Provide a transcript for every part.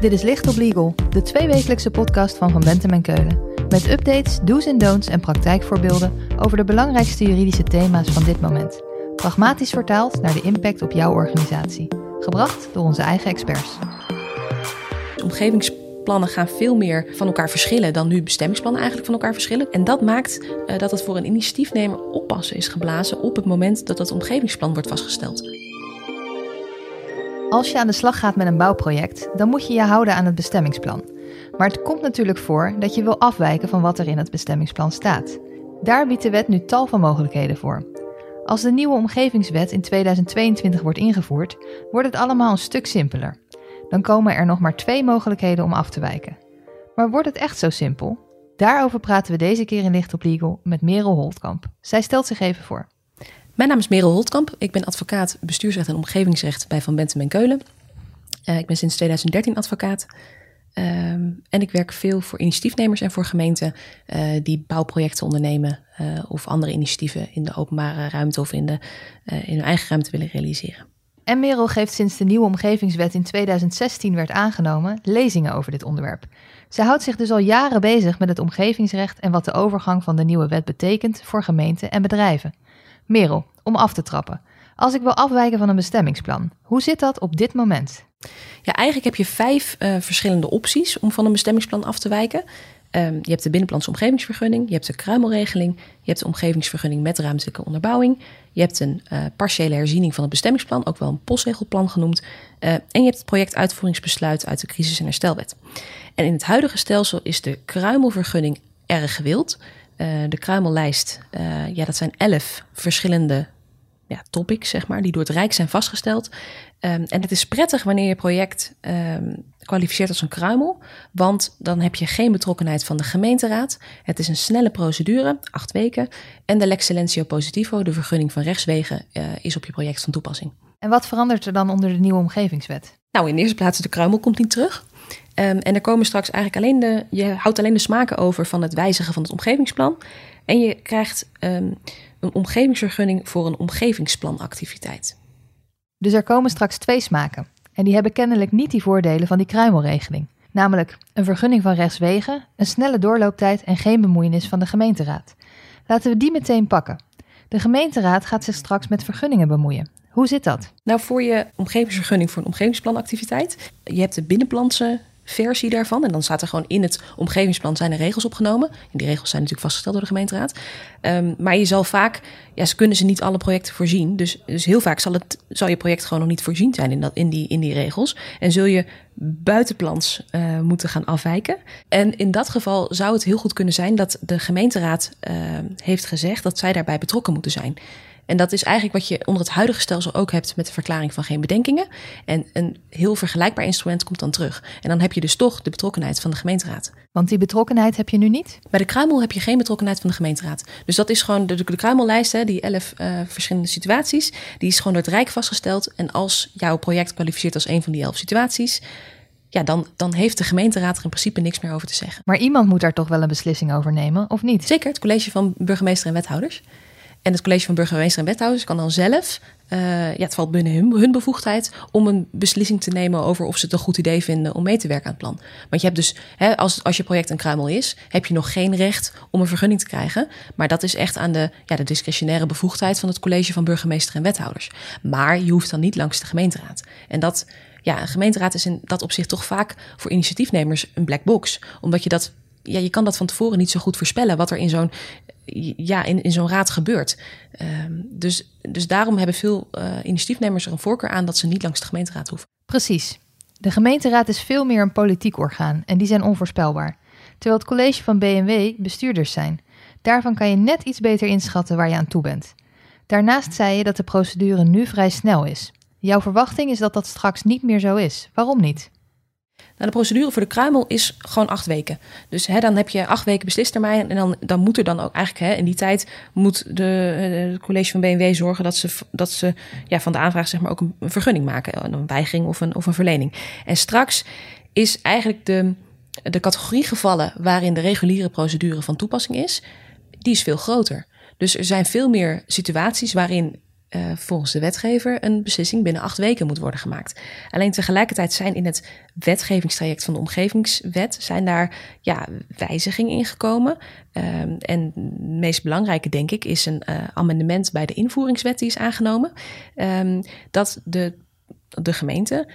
Dit is Licht op Legal, de tweewekelijkse podcast van Van Bentem en Keulen. Met updates, do's en don'ts en praktijkvoorbeelden over de belangrijkste juridische thema's van dit moment. Pragmatisch vertaald naar de impact op jouw organisatie. Gebracht door onze eigen experts. Omgevingsplannen gaan veel meer van elkaar verschillen dan nu bestemmingsplannen eigenlijk van elkaar verschillen. En dat maakt dat het voor een initiatiefnemer oppassen is geblazen op het moment dat dat omgevingsplan wordt vastgesteld. Als je aan de slag gaat met een bouwproject, dan moet je je houden aan het bestemmingsplan. Maar het komt natuurlijk voor dat je wil afwijken van wat er in het bestemmingsplan staat. Daar biedt de wet nu tal van mogelijkheden voor. Als de nieuwe Omgevingswet in 2022 wordt ingevoerd, wordt het allemaal een stuk simpeler. Dan komen er nog maar 2 mogelijkheden om af te wijken. Maar wordt het echt zo simpel? Daarover praten we deze keer in Licht op Legal met Merel Holtkamp. Zij stelt zich even voor. Mijn naam is Merel Holtkamp. Ik ben advocaat bestuursrecht en omgevingsrecht bij Van Bentem en Keulen. Ik ben sinds 2013 advocaat. En ik werk veel voor initiatiefnemers en voor gemeenten die bouwprojecten ondernemen of andere initiatieven in de openbare ruimte of in hun eigen ruimte willen realiseren. En Merel geeft sinds de nieuwe Omgevingswet in 2016 werd aangenomen lezingen over dit onderwerp. Ze houdt zich dus al jaren bezig met het omgevingsrecht en wat de overgang van de nieuwe wet betekent voor gemeenten en bedrijven. Merel, om af te trappen. Als ik wil afwijken van een bestemmingsplan, hoe zit dat op dit moment? Ja, eigenlijk heb je 5 verschillende opties om van een bestemmingsplan af te wijken. Je hebt de binnenplans omgevingsvergunning, je hebt de kruimelregeling, je hebt de omgevingsvergunning met ruimtelijke onderbouwing, je hebt een partiële herziening van het bestemmingsplan, ook wel een postregelplan genoemd, en je hebt het projectuitvoeringsbesluit uit de crisis- en herstelwet. En in het huidige stelsel is de kruimelvergunning erg gewild. De kruimellijst, dat zijn 11 verschillende topics, zeg maar, die door het Rijk zijn vastgesteld. En het is prettig wanneer je project kwalificeert als een kruimel, want dan heb je geen betrokkenheid van de gemeenteraad. Het is een snelle procedure, 8 weken. En de Lex Silentio Positivo, de vergunning van rechtswegen, is op je project van toepassing. En wat verandert er dan onder de nieuwe Omgevingswet? Nou, in de eerste plaats, de kruimel komt niet terug. En er komen straks eigenlijk je houdt alleen de smaken over van het wijzigen van het omgevingsplan. En je krijgt een omgevingsvergunning voor een omgevingsplanactiviteit. Dus er komen straks 2 smaken. En die hebben kennelijk niet die voordelen van die kruimelregeling. Namelijk een vergunning van rechtswegen, een snelle doorlooptijd en geen bemoeienis van de gemeenteraad. Laten we die meteen pakken. De gemeenteraad gaat zich straks met vergunningen bemoeien. Hoe zit dat? Nou, voor je omgevingsvergunning voor een omgevingsplanactiviteit, je hebt de binnenplanse versie daarvan. En dan staat er gewoon in het omgevingsplan zijn er regels opgenomen. En die regels zijn natuurlijk vastgesteld door de gemeenteraad. Maar je zal vaak, ze kunnen ze niet alle projecten voorzien. Dus heel vaak zal je project gewoon nog niet voorzien zijn in die regels. En zul je buitenplans moeten gaan afwijken. En in dat geval zou het heel goed kunnen zijn dat de gemeenteraad heeft gezegd dat zij daarbij betrokken moeten zijn. En dat is eigenlijk wat je onder het huidige stelsel ook hebt met de verklaring van geen bedenkingen. En een heel vergelijkbaar instrument komt dan terug. En dan heb je dus toch de betrokkenheid van de gemeenteraad. Want die betrokkenheid heb je nu niet? Bij de kruimel heb je geen betrokkenheid van de gemeenteraad. Dus dat is gewoon de kruimellijst, die 11 verschillende situaties. Die is gewoon door het Rijk vastgesteld. En als jouw project kwalificeert als een van die 11 situaties, dan heeft de gemeenteraad er in principe niks meer over te zeggen. Maar iemand moet daar toch wel een beslissing over nemen, of niet? Zeker, het college van burgemeester en wethouders. En het college van burgemeester en wethouders kan dan zelf, het valt binnen hun bevoegdheid, om een beslissing te nemen over of ze het een goed idee vinden om mee te werken aan het plan. Want je hebt dus, als je project een kruimel is, heb je nog geen recht om een vergunning te krijgen. Maar dat is echt aan de discretionaire bevoegdheid van het college van burgemeester en wethouders. Maar je hoeft dan niet langs de gemeenteraad. En dat, een gemeenteraad is in dat opzicht toch vaak voor initiatiefnemers een black box. Omdat je dat, je kan dat van tevoren niet zo goed voorspellen wat er in zo'n in zo'n raad gebeurt. Dus daarom hebben veel initiatiefnemers er een voorkeur aan dat ze niet langs de gemeenteraad hoeven. Precies. De gemeenteraad is veel meer een politiek orgaan en die zijn onvoorspelbaar. Terwijl het college van B&W bestuurders zijn. Daarvan kan je net iets beter inschatten waar je aan toe bent. Daarnaast zei je dat de procedure nu vrij snel is. Jouw verwachting is dat dat straks niet meer zo is. Waarom niet? Nou, de procedure voor de kruimel is gewoon 8 weken. Dus dan heb je 8 weken beslistermijn. En dan moet er dan ook eigenlijk in die tijd moet het college van B&W zorgen dat ze van de aanvraag zeg maar ook een vergunning maken. Een weigering of een verlening. En straks is eigenlijk de categorie gevallen waarin de reguliere procedure van toepassing is, die is veel groter. Dus er zijn veel meer situaties waarin volgens de wetgever een beslissing binnen 8 weken moet worden gemaakt. Alleen tegelijkertijd zijn in het wetgevingstraject van de Omgevingswet zijn daar wijzigingen in gekomen. En het meest belangrijke, denk ik, is een amendement bij de invoeringswet die is aangenomen. Dat de gemeente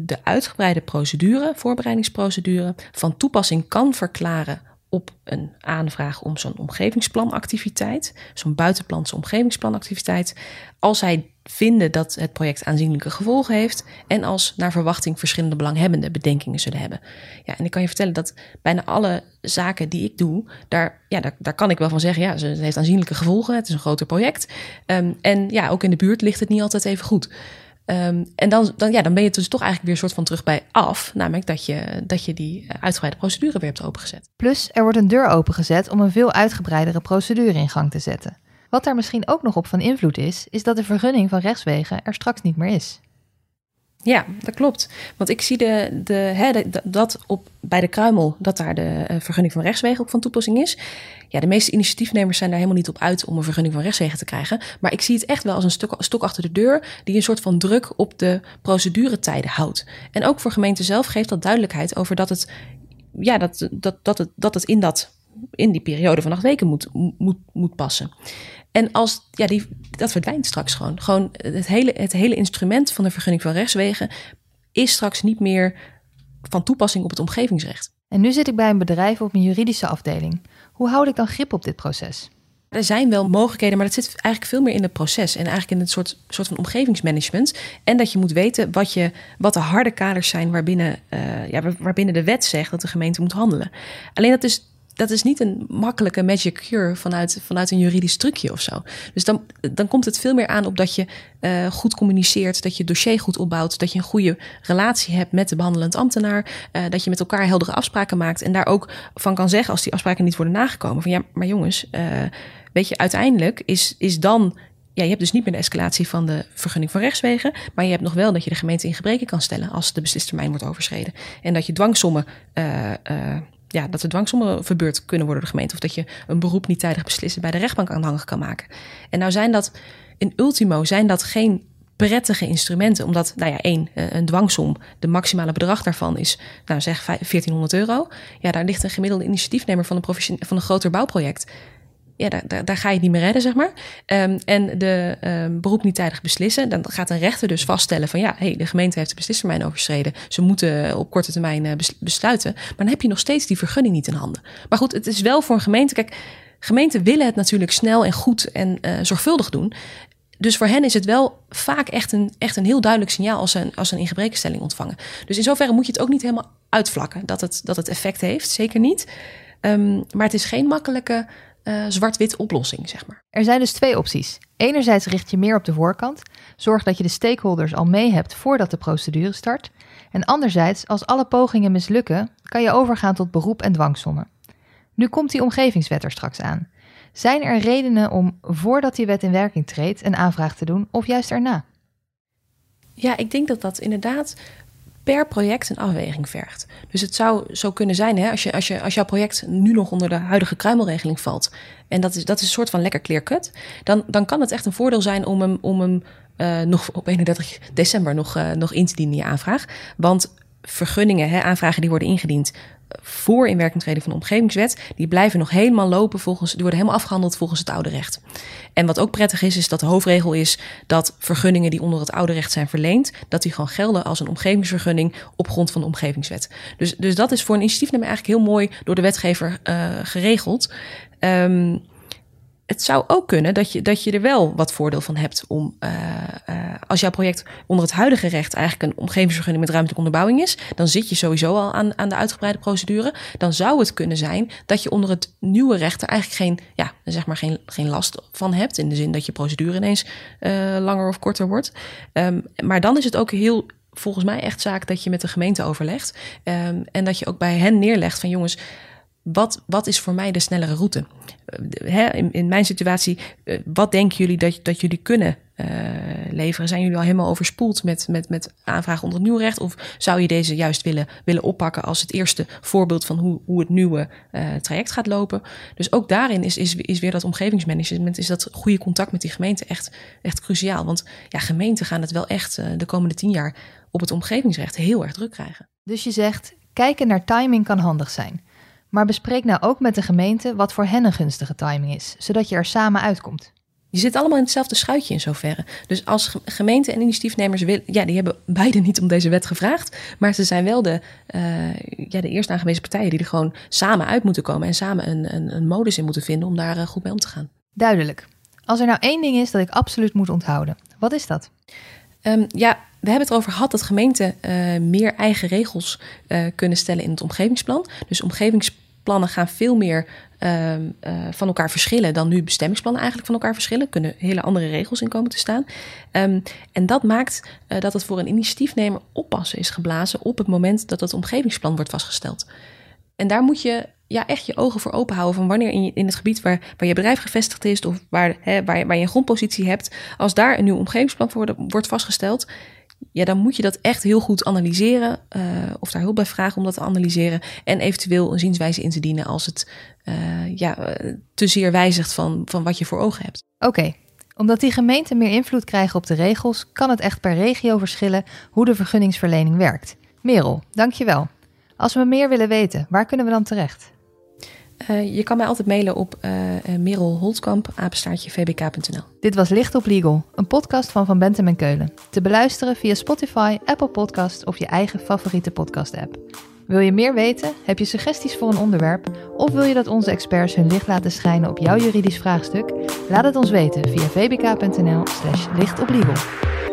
de uitgebreide procedure, voorbereidingsprocedure, van toepassing kan verklaren op een aanvraag om zo'n omgevingsplanactiviteit, zo'n buitenplantse omgevingsplanactiviteit, als zij vinden dat het project aanzienlijke gevolgen heeft en als naar verwachting verschillende belanghebbenden bedenkingen zullen hebben. Ja, en ik kan je vertellen dat bijna alle zaken die ik doe, daar kan ik wel van zeggen, ja, het heeft aanzienlijke gevolgen, het is een groter project. En ook in de buurt ligt het niet altijd even goed. En dan ben je dus toch eigenlijk weer een soort van terug bij af. Namelijk dat je die uitgebreide procedure weer hebt opengezet. Plus, er wordt een deur opengezet om een veel uitgebreidere procedure in gang te zetten. Wat daar misschien ook nog op van invloed is, is dat de vergunning van rechtswegen er straks niet meer is. Ja, dat klopt. Want ik zie bij de kruimel dat daar de vergunning van rechtswegen op van toepassing is. Ja, de meeste initiatiefnemers zijn daar helemaal niet op uit om een vergunning van rechtswegen te krijgen. Maar ik zie het echt wel als een stok achter de deur die een soort van druk op de proceduretijden houdt. En ook voor gemeenten zelf geeft dat duidelijkheid over dat het in die periode van 8 weken moet passen. En dat verdwijnt straks gewoon. Gewoon het hele instrument van de vergunning van rechtswegen is straks niet meer van toepassing op het omgevingsrecht. En nu zit ik bij een bedrijf op mijn juridische afdeling. Hoe houd ik dan grip op dit proces? Er zijn wel mogelijkheden, maar dat zit eigenlijk veel meer in het proces. En eigenlijk in het soort van omgevingsmanagement. En dat je moet weten wat de harde kaders zijn waarbinnen de wet zegt dat de gemeente moet handelen. Alleen dat is niet een makkelijke magic cure vanuit een juridisch trucje of zo. Dus dan komt het veel meer aan op dat je goed communiceert, dat je het dossier goed opbouwt, dat je een goede relatie hebt met de behandelend ambtenaar, dat je met elkaar heldere afspraken maakt en daar ook van kan zeggen als die afspraken niet worden nagekomen. Van ja, maar jongens, weet je, uiteindelijk is dan... Ja, je hebt dus niet meer de escalatie van de vergunning van rechtswegen, maar je hebt nog wel dat je de gemeente in gebreken kan stellen als de beslistermijn wordt overschreden. En dat je dwangsommen... dat de dwangsommen verbeurd kunnen worden door de gemeente, of dat je een beroep niet tijdig beslissen bij de rechtbank aanhangig kan maken. En nou zijn dat in ultimo geen prettige instrumenten, omdat een dwangsom, de maximale bedrag daarvan is €1.400. Ja, daar ligt een gemiddelde initiatiefnemer van een groter bouwproject. Ja, daar ga je het niet meer redden, zeg maar. En de beroep niet tijdig beslissen. Dan gaat een rechter dus vaststellen van... de gemeente heeft de beslistermijn overschreden. Ze moeten op korte termijn besluiten. Maar dan heb je nog steeds die vergunning niet in handen. Maar goed, het is wel voor een gemeente... Kijk, gemeenten willen het natuurlijk snel en goed en zorgvuldig doen. Dus voor hen is het wel vaak echt een heel duidelijk signaal... als ze een ingebrekenstelling ontvangen. Dus in zoverre moet je het ook niet helemaal uitvlakken... dat het effect heeft, zeker niet. Maar het is geen makkelijke... zwart-wit oplossing, zeg maar. Er zijn dus 2 opties. Enerzijds richt je meer op de voorkant. Zorg dat je de stakeholders al mee hebt voordat de procedure start. En anderzijds, als alle pogingen mislukken... kan je overgaan tot beroep en dwangsommen. Nu komt die omgevingswet er straks aan. Zijn er redenen om, voordat die wet in werking treedt... een aanvraag te doen of juist erna? Ja, ik denk dat inderdaad... per project een afweging vergt. Dus het zou zo kunnen zijn... Als jouw project nu nog onder de huidige kruimelregeling valt... en dat is een soort van lekker clear cut... dan kan het echt een voordeel zijn om hem nog op 31 december nog in te dienen, je aanvraag. Want vergunningen, aanvragen die worden ingediend... voor inwerkingtreden van de omgevingswet... die blijven nog helemaal lopen die worden helemaal afgehandeld volgens het oude recht. En wat ook prettig is dat de hoofdregel is... dat vergunningen die onder het oude recht zijn verleend... dat die gewoon gelden als een omgevingsvergunning... op grond van de omgevingswet. Dus dat is voor een initiatiefnemer eigenlijk heel mooi... door de wetgever geregeld. Het zou ook kunnen dat je er wel wat voordeel van hebt... om als jouw project onder het huidige recht... eigenlijk een omgevingsvergunning met ruimtelijke onderbouwing is... dan zit je sowieso al aan de uitgebreide procedure. Dan zou het kunnen zijn dat je onder het nieuwe recht... er eigenlijk geen last van hebt... in de zin dat je procedure ineens langer of korter wordt. Maar dan is het ook heel... volgens mij echt zaak dat je met de gemeente overlegt... en dat je ook bij hen neerlegt van jongens... Wat is voor mij de snellere route? In mijn situatie, wat denken jullie dat jullie kunnen leveren. Zijn jullie al helemaal overspoeld met aanvragen onder het nieuw recht? Of zou je deze juist willen oppakken als het eerste voorbeeld van hoe het nieuwe traject gaat lopen? Dus ook daarin is weer dat omgevingsmanagement, is dat goede contact met die gemeente echt cruciaal. Want ja, gemeenten gaan het wel echt de komende 10 jaar op het omgevingsrecht heel erg druk krijgen. Dus je zegt, kijken naar timing kan handig zijn. Maar bespreek nou ook met de gemeente wat voor hen een gunstige timing is, zodat je er samen uitkomt. Je zit allemaal in hetzelfde schuitje in zoverre. Dus als gemeente en initiatiefnemers die hebben beide niet om deze wet gevraagd. Maar ze zijn wel de eerst aangewezen partijen die er gewoon samen uit moeten komen en samen een modus in moeten vinden om daar goed mee om te gaan. Duidelijk. Als er nou één ding is dat ik absoluut moet onthouden, wat is dat? We hebben het erover gehad dat gemeenten meer eigen regels kunnen stellen in het omgevingsplan. Dus omgevingsplannen gaan veel meer van elkaar verschillen dan nu bestemmingsplannen eigenlijk van elkaar verschillen. Er kunnen hele andere regels in komen te staan. En dat maakt dat het voor een initiatiefnemer oppassen is geblazen op het moment dat het omgevingsplan wordt vastgesteld. En daar moet je echt je ogen voor open houden van wanneer in het gebied waar je bedrijf gevestigd is of waar je een grondpositie hebt. Als daar een nieuw omgevingsplan wordt vastgesteld, dan moet je dat echt heel goed analyseren of daar hulp bij vragen om dat te analyseren en eventueel een zienswijze in te dienen als het te zeer wijzigt van wat je voor ogen hebt. Oké. Omdat die gemeenten meer invloed krijgen op de regels, kan het echt per regio verschillen hoe de vergunningsverlening werkt. Merel, dankjewel. Als we meer willen weten, waar kunnen we dan terecht? Je kan mij altijd mailen op merelholtkamp@vbk.nl. Dit was Licht op Legal, een podcast van Bentem en Keulen. Te beluisteren via Spotify, Apple Podcasts of je eigen favoriete podcast-app. Wil je meer weten? Heb je suggesties voor een onderwerp? Of wil je dat onze experts hun licht laten schijnen op jouw juridisch vraagstuk? Laat het ons weten via vbk.nl/lichtoplegal.